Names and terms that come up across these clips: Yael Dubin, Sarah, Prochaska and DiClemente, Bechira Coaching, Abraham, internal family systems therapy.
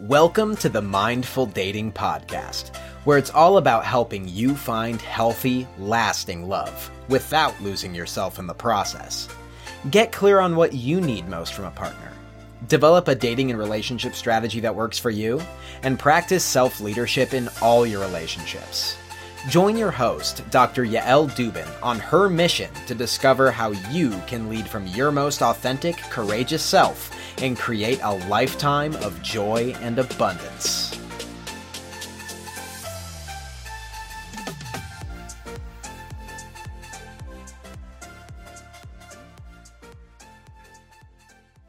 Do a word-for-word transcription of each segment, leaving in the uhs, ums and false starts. Welcome to the Mindful Dating Podcast, where it's all about helping you find healthy, lasting love without losing yourself in the process. Get clear on what you need most from a partner, develop a dating and relationship strategy that works for you, and practice self-leadership in all your relationships. Join your host, Doctor Yael Dubin, on her mission to discover how you can lead from your most authentic, courageous self and create a lifetime of joy and abundance.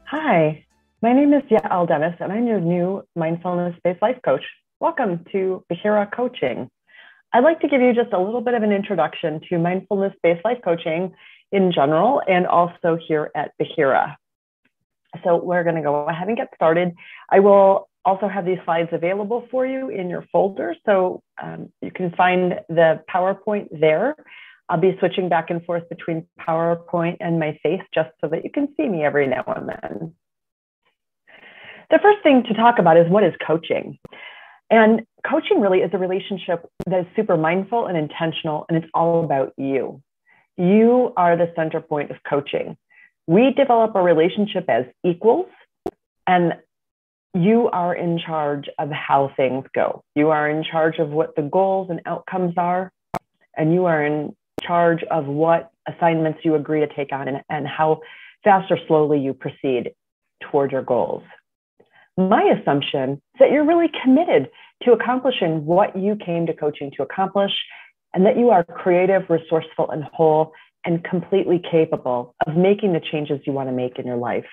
Hi, my name is Yael Dennis, and I'm your new mindfulness-based life coach. Welcome to Bechira Coaching. I'd like to give you just a little bit of an introduction to mindfulness-based life coaching in general, and also here at Bechira. So we're going to go ahead and get started. I will also have these slides available for you in your folder, so um, you can find the PowerPoint there. I'll be switching back and forth between PowerPoint and my face just so that you can see me every now and then. The first thing to talk about is what is coaching? And coaching really is a relationship that is super mindful and intentional, and it's all about you. You are the center point of coaching. We develop a relationship as equals, and you are in charge of how things go. You are in charge of what the goals and outcomes are, and you are in charge of what assignments you agree to take on and, and how fast or slowly you proceed toward your goals. My assumption is that you're really committed to accomplishing what you came to coaching to accomplish, and that you are creative, resourceful, and whole, and completely capable of making the changes you want to make in your life.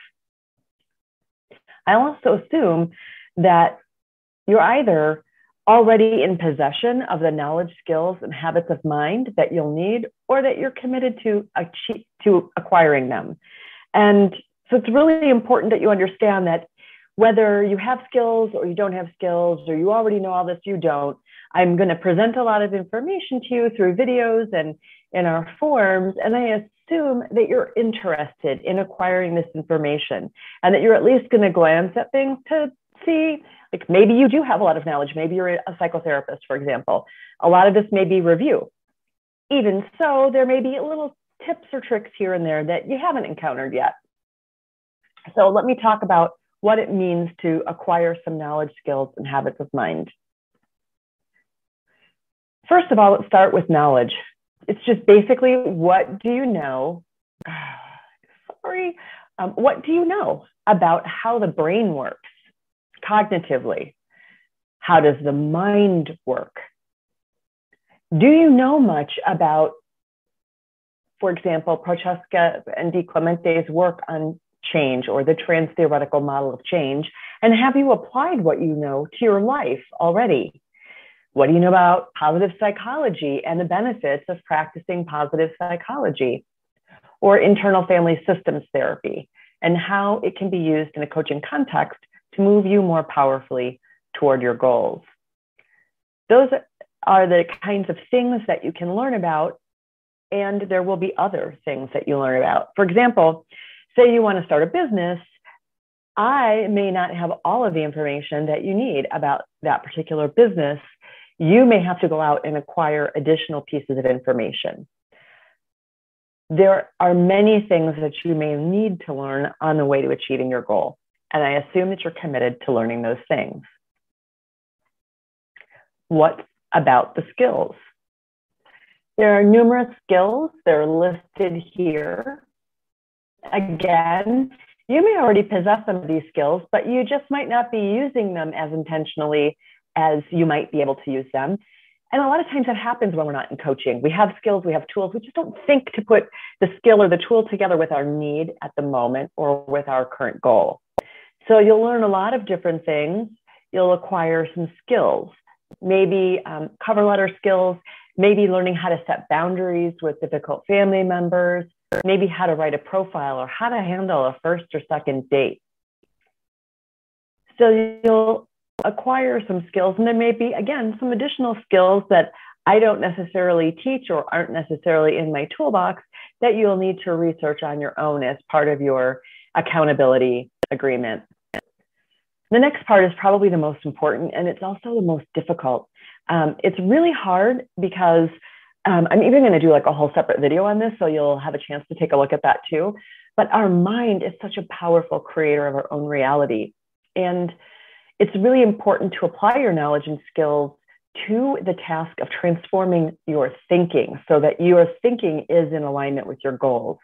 I also assume that you're either already in possession of the knowledge, skills, and habits of mind that you'll need, or that you're committed to achieve, to acquiring them. And so it's really important that you understand that whether you have skills or you don't have skills, or you already know all this, you don't, I'm going to present a lot of information to you through videos and in our forums. And I assume that you're interested in acquiring this information, and that you're at least going to glance at things to see, like, maybe you do have a lot of knowledge. Maybe you're a psychotherapist, for example. A lot of this may be review. Even so, there may be little tips or tricks here and there that you haven't encountered yet. So let me talk about what it means to acquire some knowledge, skills, and habits of mind. First of all, let's start with knowledge. It's just basically, what do you know? Sorry. Um, what do you know about how the brain works cognitively? How does the mind work? Do you know much about, for example, Prochaska and DiClemente's work on change, or the trans-theoretical model of change? And have you applied what you know to your life already? What do you know about positive psychology and the benefits of practicing positive psychology, or internal family systems therapy, and how it can be used in a coaching context to move you more powerfully toward your goals? Those are the kinds of things that you can learn about, and there will be other things that you learn about. For example, say you want to start a business, I may not have all of the information that you need about that particular business. You may have to go out and acquire additional pieces of information. There are many things that you may need to learn on the way to achieving your goal, and I assume that you're committed to learning those things. What about the skills? There are numerous skills. They're listed here. Again, you may already possess some of these skills, but you just might not be using them as intentionally as you might be able to use them. And a lot of times that happens when we're not in coaching. We have skills, we have tools, we just don't think to put the skill or the tool together with our need at the moment or with our current goal. So you'll learn a lot of different things. You'll acquire some skills, maybe um, cover letter skills, maybe learning how to set boundaries with difficult family members, maybe how to write a profile, or how to handle a first or second date. So you'll acquire some skills, and there may be, again, some additional skills that I don't necessarily teach or aren't necessarily in my toolbox that you'll need to research on your own as part of your accountability agreement. The next part is probably the most important, and it's also the most difficult. Um, it's really hard because um, I'm even going to do like a whole separate video on this, so you'll have a chance to take a look at that too. But our mind is such a powerful creator of our own reality. And it's really important to apply your knowledge and skills to the task of transforming your thinking so that your thinking is in alignment with your goals.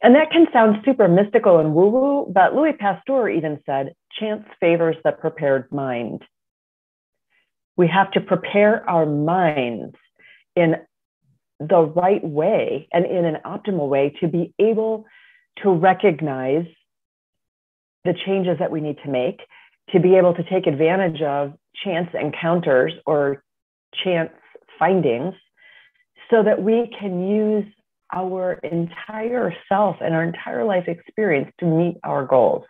And that can sound super mystical and woo-woo, but Louis Pasteur even said, chance favors the prepared mind. We have to prepare our minds in the right way and in an optimal way to be able to recognize the changes that we need to make, to be able to take advantage of chance encounters or chance findings so that we can use our entire self and our entire life experience to meet our goals.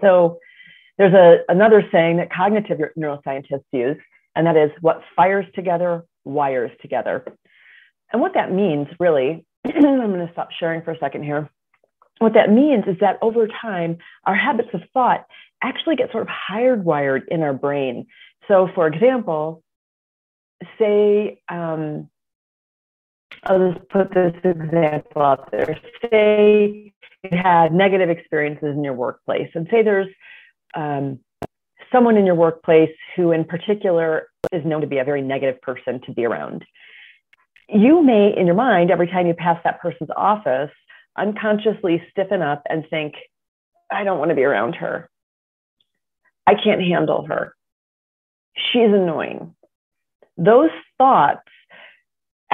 So there's a, another saying that cognitive neuroscientists use, and that is what fires together, wires together. And what that means really, I'm going to stop sharing for a second here. What that means is that over time, our habits of thought actually get sort of hardwired in our brain. So for example, say, um, I'll just put this example out there. Say you had negative experiences in your workplace, and say there's um, someone in your workplace who in particular is known to be a very negative person to be around. You may, in your mind, every time you pass that person's office, unconsciously stiffen up and think, I don't want to be around her. I can't handle her. She's annoying. Those thoughts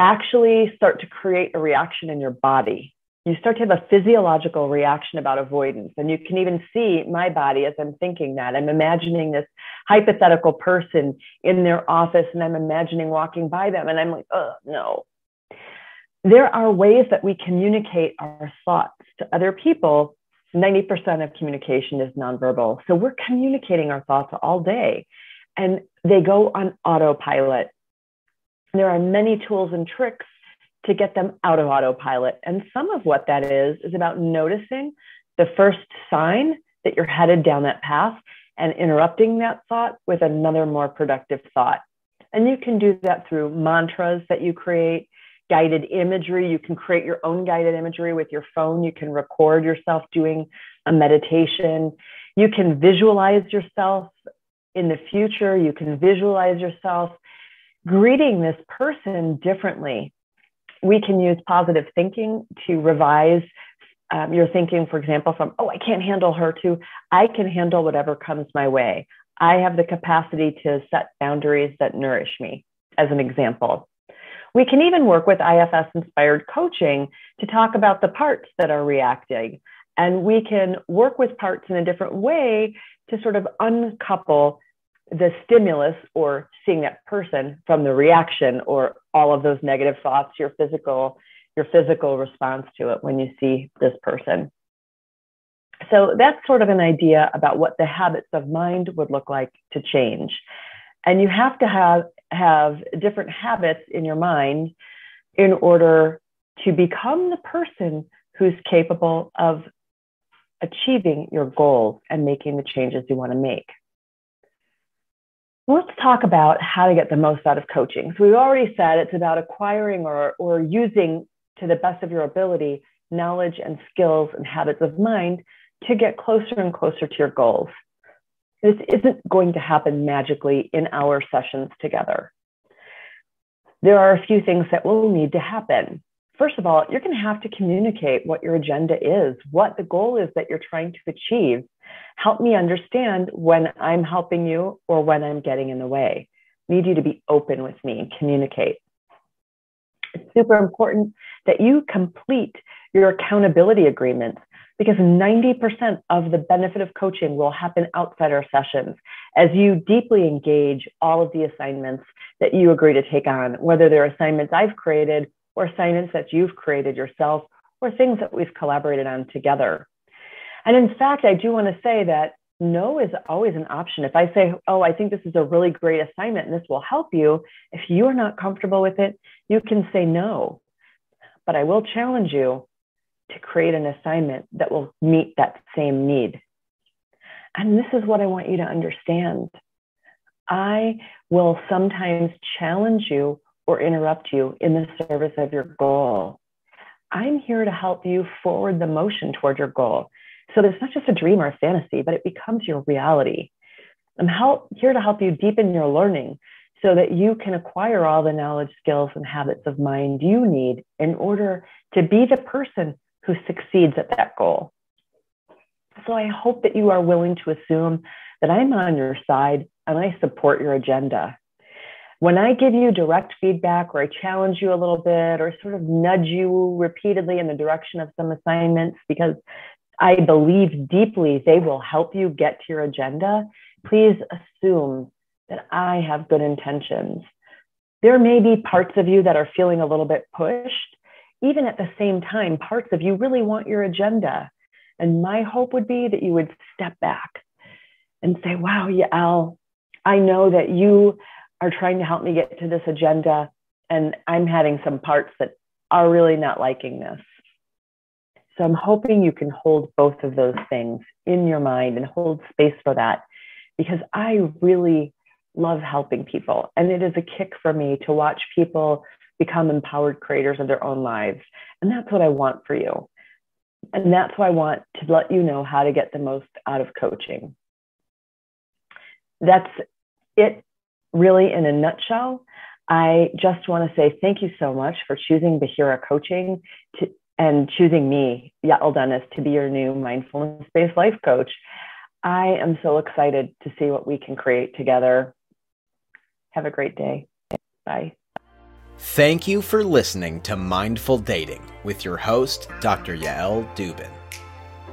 actually start to create a reaction in your body. You start to have a physiological reaction about avoidance. And you can even see my body as I'm thinking that. I'm imagining this hypothetical person in their office, and I'm imagining walking by them, and I'm like, oh, no. There are ways that we communicate our thoughts to other people. ninety percent of communication is nonverbal. So we're communicating our thoughts all day, and they go on autopilot. There are many tools and tricks to get them out of autopilot. And some of what that is, is about noticing the first sign that you're headed down that path and interrupting that thought with another more productive thought. And you can do that through mantras that you create, guided imagery. You can create your own guided imagery with your phone. You can record yourself doing a meditation. You can visualize yourself in the future. You can visualize yourself greeting this person differently. We can use positive thinking to revise um, your thinking, for example, from, oh, I can't handle her, to, I can handle whatever comes my way. I have the capacity to set boundaries that nourish me, as an example. We can even work with I F S-inspired coaching to talk about the parts that are reacting. And we can work with parts in a different way to sort of uncouple the stimulus or seeing that person from the reaction or all of those negative thoughts, your physical, your physical response to it when you see this person. So that's sort of an idea about what the habits of mind would look like to change. And you have to have, have different habits in your mind in order to become the person who's capable of achieving your goals and making the changes you want to make. Let's talk about how to get the most out of coaching. So we've already said it's about acquiring or, or using to the best of your ability, knowledge and skills and habits of mind to get closer and closer to your goals. This isn't going to happen magically in our sessions together. There are a few things that will need to happen. First of all, you're going to have to communicate what your agenda is, what the goal is that you're trying to achieve. Help me understand when I'm helping you or when I'm getting in the way. I need you to be open with me and communicate. It's super important that you complete your accountability agreements, because ninety percent of the benefit of coaching will happen outside our sessions as you deeply engage all of the assignments that you agree to take on, whether they're assignments I've created or assignments that you've created yourself, or things that we've collaborated on together. And in fact, I do want to say that no is always an option. If I say, oh, I think this is a really great assignment and this will help you, if you are not comfortable with it, you can say no. But I will challenge you to create an assignment that will meet that same need. And this is what I want you to understand. I will sometimes challenge you or interrupt you in the service of your goal. I'm here to help you forward the motion toward your goal. So it's not just a dream or a fantasy, but it becomes your reality. I'm help, here to help you deepen your learning so that you can acquire all the knowledge, skills, and habits of mind you need in order to be the person who succeeds at that goal. So I hope that you are willing to assume that I'm on your side and I support your agenda. When I give you direct feedback or I challenge you a little bit or sort of nudge you repeatedly in the direction of some assignments because I believe deeply they will help you get to your agenda, please assume that I have good intentions. There may be parts of you that are feeling a little bit pushed. Even at the same time, parts of you really want your agenda. And my hope would be that you would step back and say, wow, Yael, I know that you are trying to help me get to this agenda, and I'm having some parts that are really not liking this. So I'm hoping you can hold both of those things in your mind and hold space for that, because I really love helping people. And it is a kick for me to watch people become empowered creators of their own lives. And that's what I want for you. And that's why I want to let you know how to get the most out of coaching. That's it, really, in a nutshell. I just want to say thank you so much for choosing Bechira Coaching to, and choosing me, Yael Dennis, to be your new mindfulness-based life coach. I am so excited to see what we can create together. Have a great day. Bye. Thank you for listening to Mindful Dating with your host, Doctor Yael Dubin.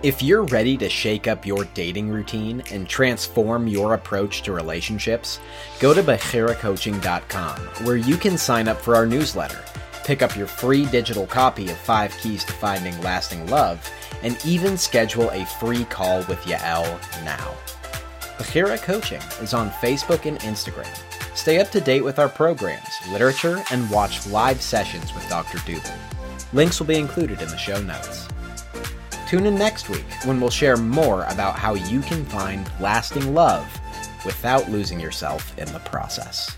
If you're ready to shake up your dating routine and transform your approach to relationships, go to Bechira Coaching dot com, where you can sign up for our newsletter, pick up your free digital copy of Five Keys to Finding Lasting Love, and even schedule a free call with Yael now. Bechira Coaching is on Facebook and Instagram. Stay up to date with our programs, literature, and watch live sessions with Doctor Dubin. Links will be included in the show notes. Tune in next week when we'll share more about how you can find lasting love without losing yourself in the process.